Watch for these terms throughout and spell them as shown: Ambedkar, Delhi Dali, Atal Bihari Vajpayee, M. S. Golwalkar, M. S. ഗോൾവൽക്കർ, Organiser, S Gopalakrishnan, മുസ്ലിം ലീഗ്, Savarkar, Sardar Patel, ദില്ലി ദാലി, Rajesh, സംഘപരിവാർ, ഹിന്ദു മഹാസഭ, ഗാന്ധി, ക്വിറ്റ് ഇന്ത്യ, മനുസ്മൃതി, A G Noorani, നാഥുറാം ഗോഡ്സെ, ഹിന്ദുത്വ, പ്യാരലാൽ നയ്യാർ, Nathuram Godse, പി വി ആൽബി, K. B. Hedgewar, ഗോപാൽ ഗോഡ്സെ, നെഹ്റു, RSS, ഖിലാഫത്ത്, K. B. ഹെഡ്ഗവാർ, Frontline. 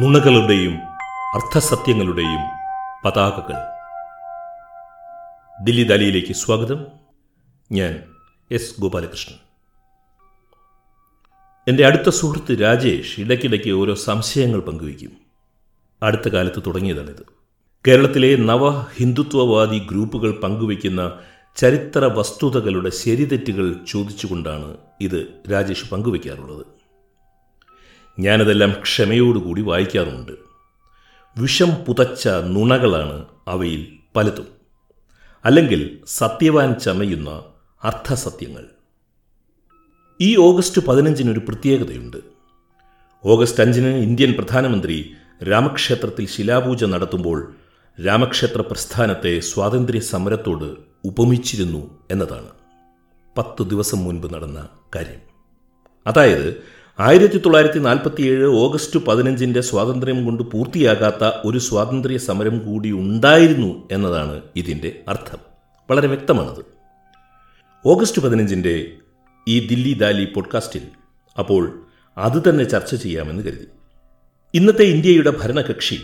നുണകളുടെയും അർത്ഥസത്യങ്ങളുടെയും പതാകകൾ. ദില്ലി ദാലിയിലേക്ക് സ്വാഗതം. ഞാൻ എസ് ഗോപാലകൃഷ്ണൻ. എൻ്റെ അടുത്ത സുഹൃത്ത് രാജേഷ് ഇടയ്ക്കിടയ്ക്ക് ഓരോ സംശയങ്ങൾ പങ്കുവയ്ക്കും. അടുത്ത കാലത്ത് തുടങ്ങിയതാണിത്. കേരളത്തിലെ നവ ഹിന്ദുത്വവാദി ഗ്രൂപ്പുകൾ പങ്കുവയ്ക്കുന്ന ചരിത്ര വസ്തുതകളുടെ ശരിതെറ്റുകൾ ചോദിച്ചുകൊണ്ടാണ് ഇത് രാജേഷ് പങ്കുവയ്ക്കാറുള്ളത്. ഞാനതെല്ലാം ക്ഷമയോടുകൂടി വായിക്കാറുണ്ട്. വിഷം പുതച്ച നുണകളാണ് അവയിൽ പലതും, അല്ലെങ്കിൽ സത്യവാൻ ചമയുന്ന അർത്ഥസത്യങ്ങൾ. ഈ ഓഗസ്റ്റ് 15-നൊരു പ്രത്യേകതയുണ്ട്. ഓഗസ്റ്റ് 5-ന് ഇന്ത്യൻ പ്രധാനമന്ത്രി രാമക്ഷേത്രത്തിൽ ശിലാപൂജ നടത്തുമ്പോൾ രാമക്ഷേത്ര പ്രസ്ഥാനത്തെ സ്വാതന്ത്ര്യ സമരത്തോട് ഉപമിച്ചിരുന്നു എന്നതാണ് 10 ദിവസം മുൻപ് നടന്ന കാര്യം. അതായത് 1947 ഓഗസ്റ്റ് 15-ൻ്റെ സ്വാതന്ത്ര്യം കൊണ്ട് പൂർത്തിയാകാത്ത ഒരു സ്വാതന്ത്ര്യ സമരം കൂടി ഉണ്ടായിരുന്നു എന്നതാണ് ഇതിൻ്റെ അർത്ഥം. വളരെ വ്യക്തമാണത്. ഓഗസ്റ്റ് 15-ൻ്റെ ഈ ദില്ലി ദാലി പോഡ്കാസ്റ്റിൽ അപ്പോൾ അത് തന്നെ ചർച്ച ചെയ്യാമെന്ന് കരുതി. ഇന്നത്തെ ഇന്ത്യയുടെ ഭരണകക്ഷി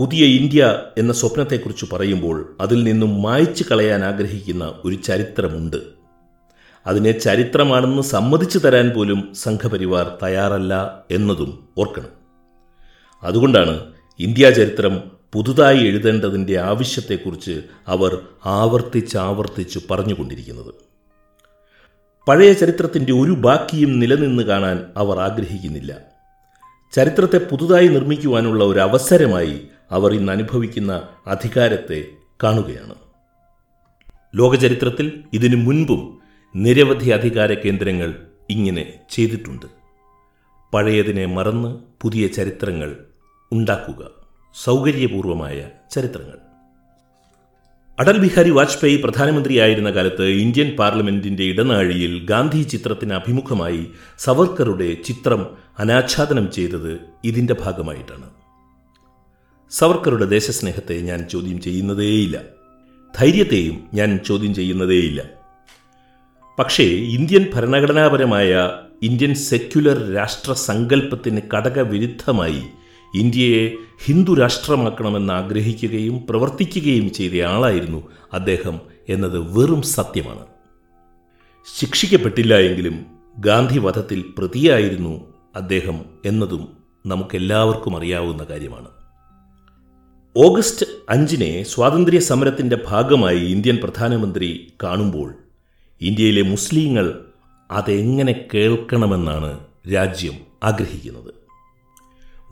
പുതിയ ഇന്ത്യ എന്ന സ്വപ്നത്തെക്കുറിച്ച് പറയുമ്പോൾ അതിൽ നിന്നും മായ്ച്ചു കളയാൻ ആഗ്രഹിക്കുന്ന ഒരു ചരിത്രമുണ്ട്. അതിനെ ചരിത്രമാണെന്ന് സമ്മതിച്ചു തരാൻ പോലും സംഘപരിവാർ തയ്യാറല്ല എന്നതും ഓർക്കണം. അതുകൊണ്ടാണ് ഇന്ത്യാ ചരിത്രം പുതുതായി എഴുതേണ്ടതിൻ്റെ ആവശ്യത്തെക്കുറിച്ച് അവർ ആവർത്തിച്ചാവർത്തിച്ച് പറഞ്ഞുകൊണ്ടിരിക്കുന്നത്. പഴയ ചരിത്രത്തിൻ്റെ ഒരു ബാക്കിയും നിലനിന്ന് കാണാൻ അവർ ആഗ്രഹിക്കുന്നില്ല. ചരിത്രത്തെ പുതുതായി നിർമ്മിക്കുവാനുള്ള ഒരു അവസരമായി അവർ ഇന്ന് അനുഭവിക്കുന്ന അധികാരത്തെ കാണുകയാണ്. ലോകചരിത്രത്തിൽ ഇതിനു മുൻപും നിരവധി അധികാര കേന്ദ്രങ്ങൾ ഇങ്ങനെ ചെയ്തിട്ടുണ്ട്. പഴയതിനെ മറന്ന് പുതിയ ചരിത്രങ്ങൾ ഉണ്ടാക്കുക, സൗകര്യപൂർവമായ ചരിത്രങ്ങൾ. അടൽ ബിഹാരി വാജ്പേയി പ്രധാനമന്ത്രിയായിരുന്ന കാലത്ത് ഇന്ത്യൻ പാർലമെൻറ്റിൻ്റെ ഇടനാഴിയിൽ ഗാന്ധി ചിത്രത്തിന് അഭിമുഖമായി സവർക്കറുടെ ചിത്രം അനാച്ഛാദനം ചെയ്തത് ഇതിൻ്റെ ഭാഗമായിട്ടാണ്. സവർക്കറുടെ ദേശസ്നേഹത്തെ ഞാൻ ചോദ്യം ചെയ്യുന്നതേയില്ല, ധൈര്യത്തെയും ഞാൻ ചോദ്യം ചെയ്യുന്നതേയില്ല. പക്ഷേ ഇന്ത്യൻ ഭരണഘടനാപരമായ ഇന്ത്യൻ സെക്യുലർ രാഷ്ട്ര സങ്കല്പത്തിന് കടകവിരുദ്ധമായി ഇന്ത്യയെ ഹിന്ദു രാഷ്ട്രമാക്കണമെന്ന് ആഗ്രഹിക്കുകയും പ്രവർത്തിക്കുകയും ചെയ്തയാളായിരുന്നു അദ്ദേഹം എന്നത് വെറും സത്യമാണ്. ശിക്ഷിക്കപ്പെട്ടില്ല എങ്കിലും ഗാന്ധി വധത്തിൽ പ്രതിയായിരുന്നു അദ്ദേഹം എന്നതും നമുക്കെല്ലാവർക്കും അറിയാവുന്ന കാര്യമാണ്. ഓഗസ്റ്റ് 5-നെ സ്വാതന്ത്ര്യ സമരത്തിൻ്റെ ഭാഗമായി ഇന്ത്യൻ പ്രധാനമന്ത്രി കാണുമ്പോൾ ഇന്ത്യയിലെ മുസ്ലിങ്ങൾ അതെങ്ങനെ കേൾക്കണമെന്നാണ് രാജ്യം ആഗ്രഹിക്കുന്നത്.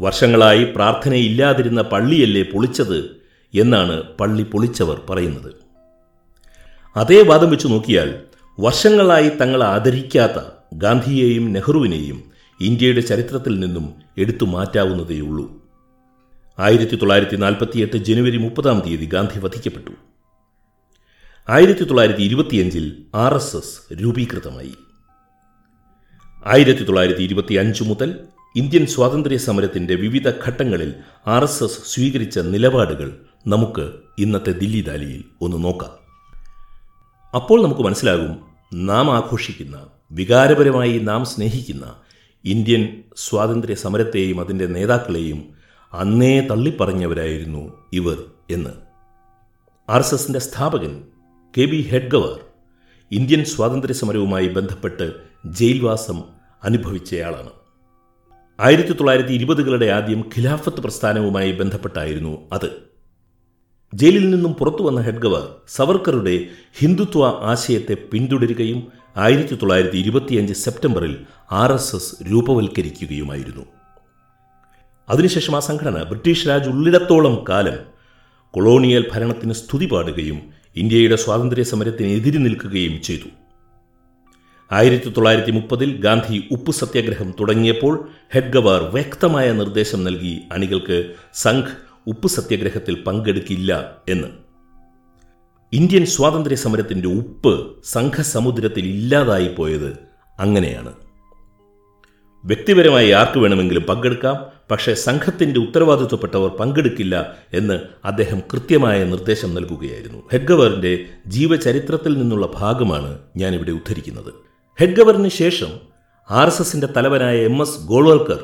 വർഷങ്ങളായി പ്രാർത്ഥനയില്ലാതിരുന്ന പള്ളിയല്ലേ പൊളിച്ചത് എന്നാണ് പള്ളി പൊളിച്ചവർ പറയുന്നത്. അതേ വാദം വെച്ച് നോക്കിയാൽ വർഷങ്ങളായി തങ്ങളെ ആദരിക്കാത്ത ഗാന്ധിയെയും നെഹ്റുവിനെയും ഇന്ത്യയുടെ ചരിത്രത്തിൽ നിന്നും എടുത്തു മാറ്റാവുന്നതേയുള്ളൂ. 1948 ജനുവരി 30 ഗാന്ധി വധിക്കപ്പെട്ടു. 1925-ൽ RSS രൂപീകൃതമായി. 1925 മുതൽ ഇന്ത്യൻ സ്വാതന്ത്ര്യ സമരത്തിൻ്റെ വിവിധ ഘട്ടങ്ങളിൽ RSS സ്വീകരിച്ച നിലപാടുകൾ നമുക്ക് ഇന്നത്തെ ദില്ലി ദാലിയിൽ ഒന്ന് നോക്കാം. അപ്പോൾ നമുക്ക് മനസ്സിലാകും നാം ആഘോഷിക്കുന്ന, വികാരപരമായി നാം സ്നേഹിക്കുന്ന ഇന്ത്യൻ സ്വാതന്ത്ര്യ സമരത്തെയും അതിൻ്റെ നേതാക്കളെയും അന്നേ തള്ളിപ്പറഞ്ഞവരായിരുന്നു ഇവർ എന്ന്. RSSൻ്റെ സ്ഥാപകൻ K. B. ഹെഡ്ഗവാർ ഇന്ത്യൻ സ്വാതന്ത്ര്യ സമരവുമായി ബന്ധപ്പെട്ട് ജയിൽവാസം അനുഭവിച്ചയാളാണ്. 1920-കളുടെ ആദ്യം ഖിലാഫത്ത് പ്രസ്ഥാനവുമായി ബന്ധപ്പെട്ടായിരുന്നു അത്. ജയിലിൽ നിന്നും പുറത്തു വന്ന ഹെഡ്ഗവാർ സവർക്കറുടെ ഹിന്ദുത്വ ആശയത്തെ പിന്തുടരുകയും 1925 സെപ്റ്റംബറിൽ RSS രൂപവൽക്കരിക്കുകയുമായിരുന്നു. അതിനുശേഷം ആ സംഘടന ബ്രിട്ടീഷ് രാജ് ഉള്ളിടത്തോളം കാലം കൊളോണിയൽ ഭരണത്തിന് സ്തുതി പാടുകയും ഇന്ത്യയുടെ സ്വാതന്ത്ര്യ സമരത്തിന് എതിരി നിൽക്കുകയും ചെയ്തു. 1930-ൽ ഗാന്ധി ഉപ്പ് സത്യാഗ്രഹം തുടങ്ങിയപ്പോൾ ഹെഡ്ഗവാർ വ്യക്തമായ നിർദ്ദേശം നൽകി അണികൾക്ക് സംഘ് ഉപ്പ് സത്യാഗ്രഹത്തിൽ പങ്കെടുക്കില്ല എന്ന്. ഇന്ത്യൻ സ്വാതന്ത്ര്യ സമരത്തിൻ്റെ ഉപ്പ് സംഘസമുദ്രത്തിൽ ഇല്ലാതായി പോയത് അങ്ങനെയാണ്. വ്യക്തിപരമായി ആർക്ക് വേണമെങ്കിലും പങ്കെടുക്കാം, പക്ഷേ സംഘത്തിൻ്റെ ഉത്തരവാദിത്വപ്പെട്ടവർ പങ്കെടുക്കില്ല എന്ന് അദ്ദേഹം കൃത്യമായ നിർദ്ദേശം നൽകുകയായിരുന്നു. ഹെഡ്ഗവാറിൻ്റെ ജീവചരിത്രത്തിൽ നിന്നുള്ള ഭാഗമാണ് ഞാനിവിടെ ഉദ്ധരിക്കുന്നത്. ഹെഡ്ഗവറിന് ശേഷം RSSൻ്റെ തലവനായ M. S. ഗോൾവൽക്കർ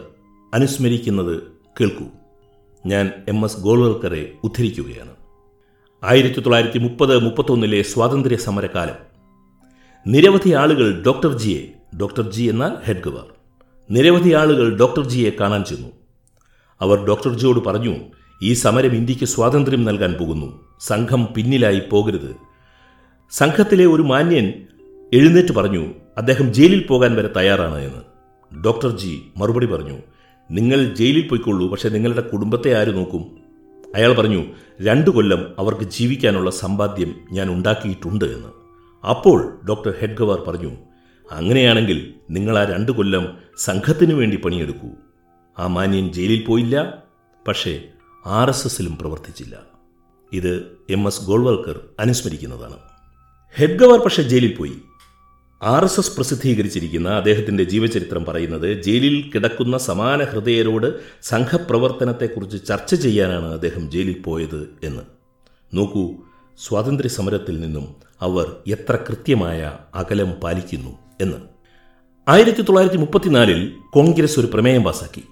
അനുസ്മരിക്കുന്നത് കേൾക്കൂ. ഞാൻ എം എസ് ഗോൾവൽക്കറെ ഉദ്ധരിക്കുകയാണ്. 1930-31 സ്വാതന്ത്ര്യ സമരകാലം നിരവധി ആളുകൾ ഡോക്ടർ ജി എന്നാൽ ഹെഡ്ഗവാർ, നിരവധി ആളുകൾ ഡോക്ടർ ജിയെ കാണാൻ ചെന്നു. അവർ ഡോക്ടർ ജിയോട് പറഞ്ഞു, ഈ സമരം ഇന്ത്യക്ക് സ്വാതന്ത്ര്യം നൽകാൻ പോകുന്നു, സംഘം പിന്നിലായി പോകരുത്. സംഘത്തിലെ ഒരു മാന്യൻ എഴുന്നേറ്റ് പറഞ്ഞു, അദ്ദേഹം ജയിലിൽ പോകാൻ വരെ തയ്യാറാണ് എന്ന്. ഡോക്ടർ ജി മറുപടി പറഞ്ഞു, നിങ്ങൾ ജയിലിൽ പോയിക്കൊള്ളൂ, പക്ഷേ നിങ്ങളുടെ കുടുംബത്തെ ആര് നോക്കും? അയാൾ പറഞ്ഞു, 2 കൊല്ലം അവർക്ക് ജീവിക്കാനുള്ള സമ്പാദ്യം ഞാൻ ഉണ്ടാക്കിയിട്ടുണ്ട് എന്ന്. അപ്പോൾ ഡോക്ടർ ഹെഡ്ഗവാർ പറഞ്ഞു, അങ്ങനെയാണെങ്കിൽ നിങ്ങൾ ആ 2 കൊല്ലം സംഘത്തിനു വേണ്ടി പണിയെടുക്കൂ. ആ മാന്യൻ ജയിലിൽ പോയില്ല, പക്ഷേ RSSലും പ്രവർത്തിച്ചില്ല. ഇത് എം എസ് ഗോൾവൽക്കർ അനുസ്മരിക്കുന്നതാണ്. ഹെഡ്ഗവാർ പക്ഷേ ജയിലിൽ പോയി. RSS പ്രസിദ്ധീകരിച്ചിരിക്കുന്ന അദ്ദേഹത്തിൻ്റെ ജീവചരിത്രം പറയുന്നത്, ജയിലിൽ കിടക്കുന്ന സമാന ഹൃദയരോട് സംഘപ്രവർത്തനത്തെക്കുറിച്ച് ചർച്ച ചെയ്യാനാണ് അദ്ദേഹം ജയിലിൽ പോയത് എന്ന്. നോക്കൂ, സ്വാതന്ത്ര്യ സമരത്തിൽ നിന്നും അവർ എത്ര കൃത്യമായ അകലം പാലിക്കുന്നു എന്ന്. 1934 കോൺഗ്രസ് ഒരു പ്രമേയം പാസാക്കി.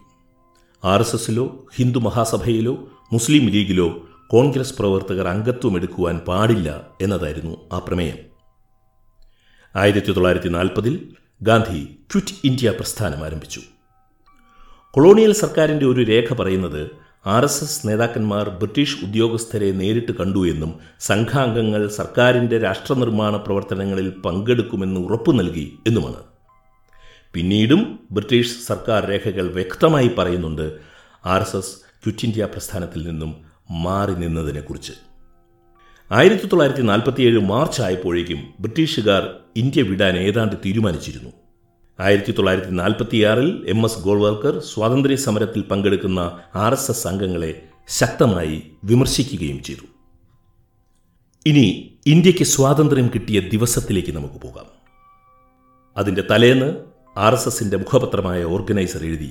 RSSലോ ഹിന്ദു മഹാസഭയിലോ മുസ്ലിം ലീഗിലോ കോൺഗ്രസ് പ്രവർത്തകർ അംഗത്വം എടുക്കുവാൻ പാടില്ല എന്നതായിരുന്നു ആ പ്രമേയം. 1940 ഗാന്ധി ക്വിറ്റ് ഇന്ത്യ പ്രസ്ഥാനം ആരംഭിച്ചു. കൊളോണിയൽ സർക്കാരിൻ്റെ ഒരു രേഖ പറയുന്നത്, RSS നേതാക്കന്മാർ ബ്രിട്ടീഷ് ഉദ്യോഗസ്ഥരെ നേരിട്ട് കണ്ടു എന്നും സംഘാംഗങ്ങൾ സർക്കാരിൻ്റെ രാഷ്ട്രനിർമ്മാണ പ്രവർത്തനങ്ങളിൽ പങ്കെടുക്കുമെന്ന് ഉറപ്പു നൽകി എന്നുമാണ്. പിന്നീടും ബ്രിട്ടീഷ് സർക്കാർ രേഖകൾ വ്യക്തമായി പറയുന്നുണ്ട് RSS ക്വിറ്റ് ഇന്ത്യ പ്രസ്ഥാനത്തിൽ നിന്നും മാറി നിന്നതിനെക്കുറിച്ച്. 1947 മാർച്ച് ആയപ്പോഴേക്കും ബ്രിട്ടീഷുകാർ ഇന്ത്യ വിടാൻ ഏതാണ്ട് തീരുമാനിച്ചിരുന്നു. 1946 എം എസ് ഗോൾവൽക്കർ സ്വാതന്ത്ര്യ സമരത്തിൽ പങ്കെടുക്കുന്ന RSS അംഗങ്ങളെ ശക്തമായി വിമർശിക്കുകയും ചെയ്തു. ഇനി ഇന്ത്യക്ക് സ്വാതന്ത്ര്യം കിട്ടിയ ദിവസത്തിലേക്ക് നമുക്ക് പോകാം. അതിൻ്റെ തലേന്ന് RSSന്റെ മുഖപത്രമായ ഓർഗനൈസർ എഴുതി,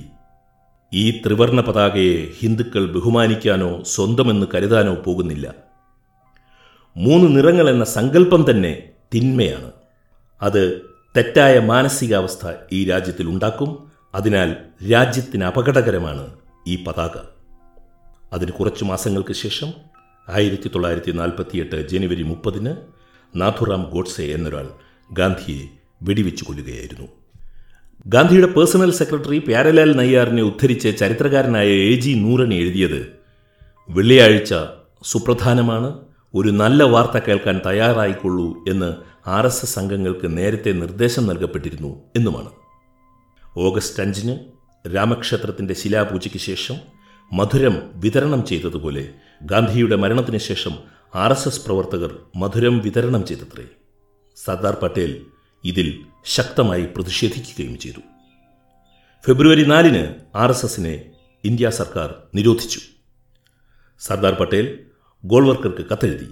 ഈ ത്രിവർണ പതാകയെ ഹിന്ദുക്കൾ ബഹുമാനിക്കാനോ സ്വന്തമെന്ന് കരുതാനോ പോകുന്നില്ല. 3 നിറങ്ങൾ എന്ന സങ്കല്പം തന്നെ തിന്മയാണ്. അത് തെറ്റായ മാനസികാവസ്ഥ ഈ രാജ്യത്തിൽ ഉണ്ടാക്കും. അതിനാൽ രാജ്യത്തിന് അപകടകരമാണ് ഈ പതാക. അതിന് കുറച്ച് മാസങ്ങൾക്ക് ശേഷം 1948 ജനുവരി 30-ന് നാഥുറാം ഗോഡ്സെ എന്നൊരാൾ ഗാന്ധിയെ വെടിവെച്ചു കൊല്ലുകയായിരുന്നു. ഗാന്ധിയുടെ പേഴ്സണൽ സെക്രട്ടറി പ്യാരലാൽ നയ്യാറിനെ ഉദ്ധരിച്ച് ചരിത്രകാരനായ A G Noorani എഴുതിയത്, വെള്ളിയാഴ്ച സുപ്രധാനമാണ്, ഒരു നല്ല വാർത്ത കേൾക്കാൻ തയ്യാറായിക്കൊള്ളൂ എന്ന് RSS അംഗങ്ങൾക്ക് നേരത്തെ നിർദ്ദേശം നൽകപ്പെട്ടിരുന്നു എന്നുമാണ്. ഓഗസ്റ്റ് 5-ന് രാമക്ഷേത്രത്തിൻ്റെ ശിലാപൂജയ്ക്ക് ശേഷം മധുരം വിതരണം ചെയ്തതുപോലെ ഗാന്ധിയുടെ മരണത്തിന് ശേഷം RSS പ്രവർത്തകർ മധുരം വിതരണം ചെയ്തത്രേ. സർദാർ പട്ടേൽ ഇതിൽ ശക്തമായി പ്രതിഷേധിക്കുകയും ചെയ്തു. ഫെബ്രുവരി 4-ന് RSSനെ ഇന്ത്യ സർക്കാർ നിരോധിച്ചു. സർദാർ പട്ടേൽ ഗോൾവർക്കർക്ക് കത്തെഴുതി,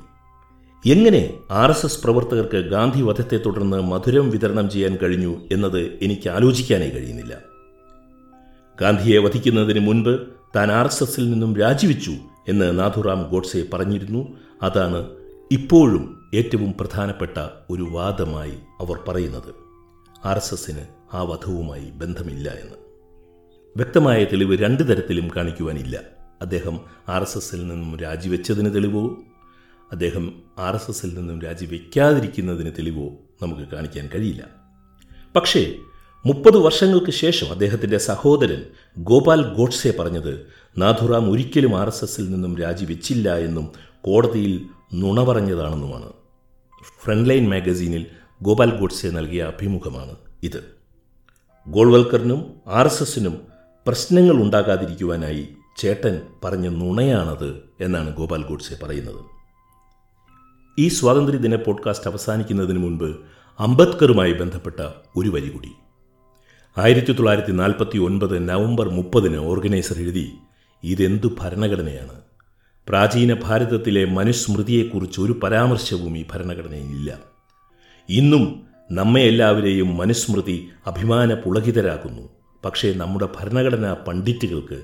എങ്ങനെ RSS പ്രവർത്തകർക്ക് ഗാന്ധി വധത്തെ തുടർന്ന് മധുരം വിതരണം ചെയ്യാൻ കഴിഞ്ഞു എന്നത് എനിക്ക് ആലോചിക്കാനേ കഴിയുന്നില്ല. ഗാന്ധിയെ വധിക്കുന്നതിന് മുൻപ് താൻ RSSൽ നിന്നും രാജിവെച്ചു എന്ന് നാഥുറാം ഗോഡ്സെ പറഞ്ഞിരുന്നു. അതാണ് ഇപ്പോഴും ഏറ്റവും പ്രധാനപ്പെട്ട ഒരു വാദമായി അവർ പറയുന്നത്, RSSന് ആ വധവുമായി ബന്ധമില്ല എന്ന്. വ്യക്തമായ തെളിവ് 2 തരത്തിലും കാണിക്കുവാനില്ല. അദ്ദേഹം RSSൽ നിന്നും രാജിവെച്ചതിന് തെളിവോ അദ്ദേഹം RSSൽ നിന്നും രാജിവെക്കാതിരിക്കുന്നതിന് തെളിവോ നമുക്ക് കാണിക്കാൻ കഴിയില്ല. പക്ഷേ 30 വർഷങ്ങൾക്ക് ശേഷം അദ്ദേഹത്തിൻ്റെ സഹോദരൻ ഗോപാൽ ഗോഡ്സെ പറഞ്ഞത് നാഥുറാം ഒരിക്കലും RSSൽ നിന്നും രാജിവെച്ചില്ല എന്നും കോടതിയിൽ നുണ പറഞ്ഞതാണെന്നുമാണ്. ഫ്രണ്ട്ലൈൻ മാഗസീനിൽ ഗോപാൽ ഗോഡ്സെ നൽകിയ അഭിമുഖമാണ് ഇത്. ഗോൾവൽക്കറിനും RSSനും പ്രശ്നങ്ങൾ ഉണ്ടാകാതിരിക്കുവാനായി ചേട്ടൻ പറഞ്ഞ നുണയാണത് എന്നാണ് ഗോപാൽ ഗോഡ്സെ പറയുന്നത്. ഈ സ്വാതന്ത്ര്യദിന പോഡ്കാസ്റ്റ് അവസാനിക്കുന്നതിന് മുൻപ് അംബേദ്കറുമായി ബന്ധപ്പെട്ട ഒരു വരി കൂടി. 1949 നവംബർ 30-ന് ഓർഗനൈസർ എഴുതി, ഇതെന്തു ഭരണഘടനയാണ്, പ്രാചീന ഭാരതത്തിലെ മനുസ്മൃതിയെക്കുറിച്ച് ഒരു പരാമർശവും ഈ ഭരണഘടനയിലില്ല. ഇന്നും നമ്മെ എല്ലാവരെയും മനുസ്മൃതി അഭിമാന പുളകിതരാക്കുന്നു. പക്ഷേ നമ്മുടെ ഭരണഘടനാ പണ്ഡിറ്റുകൾക്ക്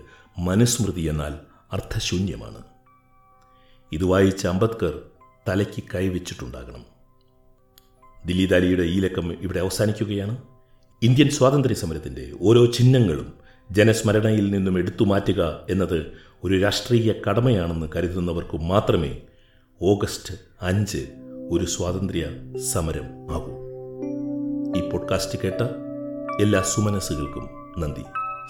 മനുസ്മൃതി എന്നാൽ അർത്ഥശൂന്യമാണ്. ഇത് വായിച്ച അംബേദ്കർ തലയ്ക്ക് കൈവച്ചിട്ടുണ്ടാകണം. ദില്ലി ദാലിയുടെ ഈ ലക്കം ഇവിടെ അവസാനിക്കുകയാണ്. ഇന്ത്യൻ സ്വാതന്ത്ര്യ സമരത്തിൻ്റെ ഓരോ ചിഹ്നങ്ങളും ജനസ്മരണയിൽ നിന്നും എടുത്തുമാറ്റുക എന്നത് ഒരു രാഷ്ട്രീയ കടമയാണെന്ന് കരുതുന്നവർക്കു മാത്രമേ ഓഗസ്റ്റ് 5 ഒരു സ്വാതന്ത്ര്യ സമരം ആകൂ. ഈ പോഡ്കാസ്റ്റ് കേട്ട എല്ലാ സുമനസ്സുകൾക്കും നന്ദി.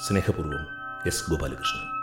സ്നേഹപൂർവ്വം എസ് ഗോപാലകൃഷ്ണൻ.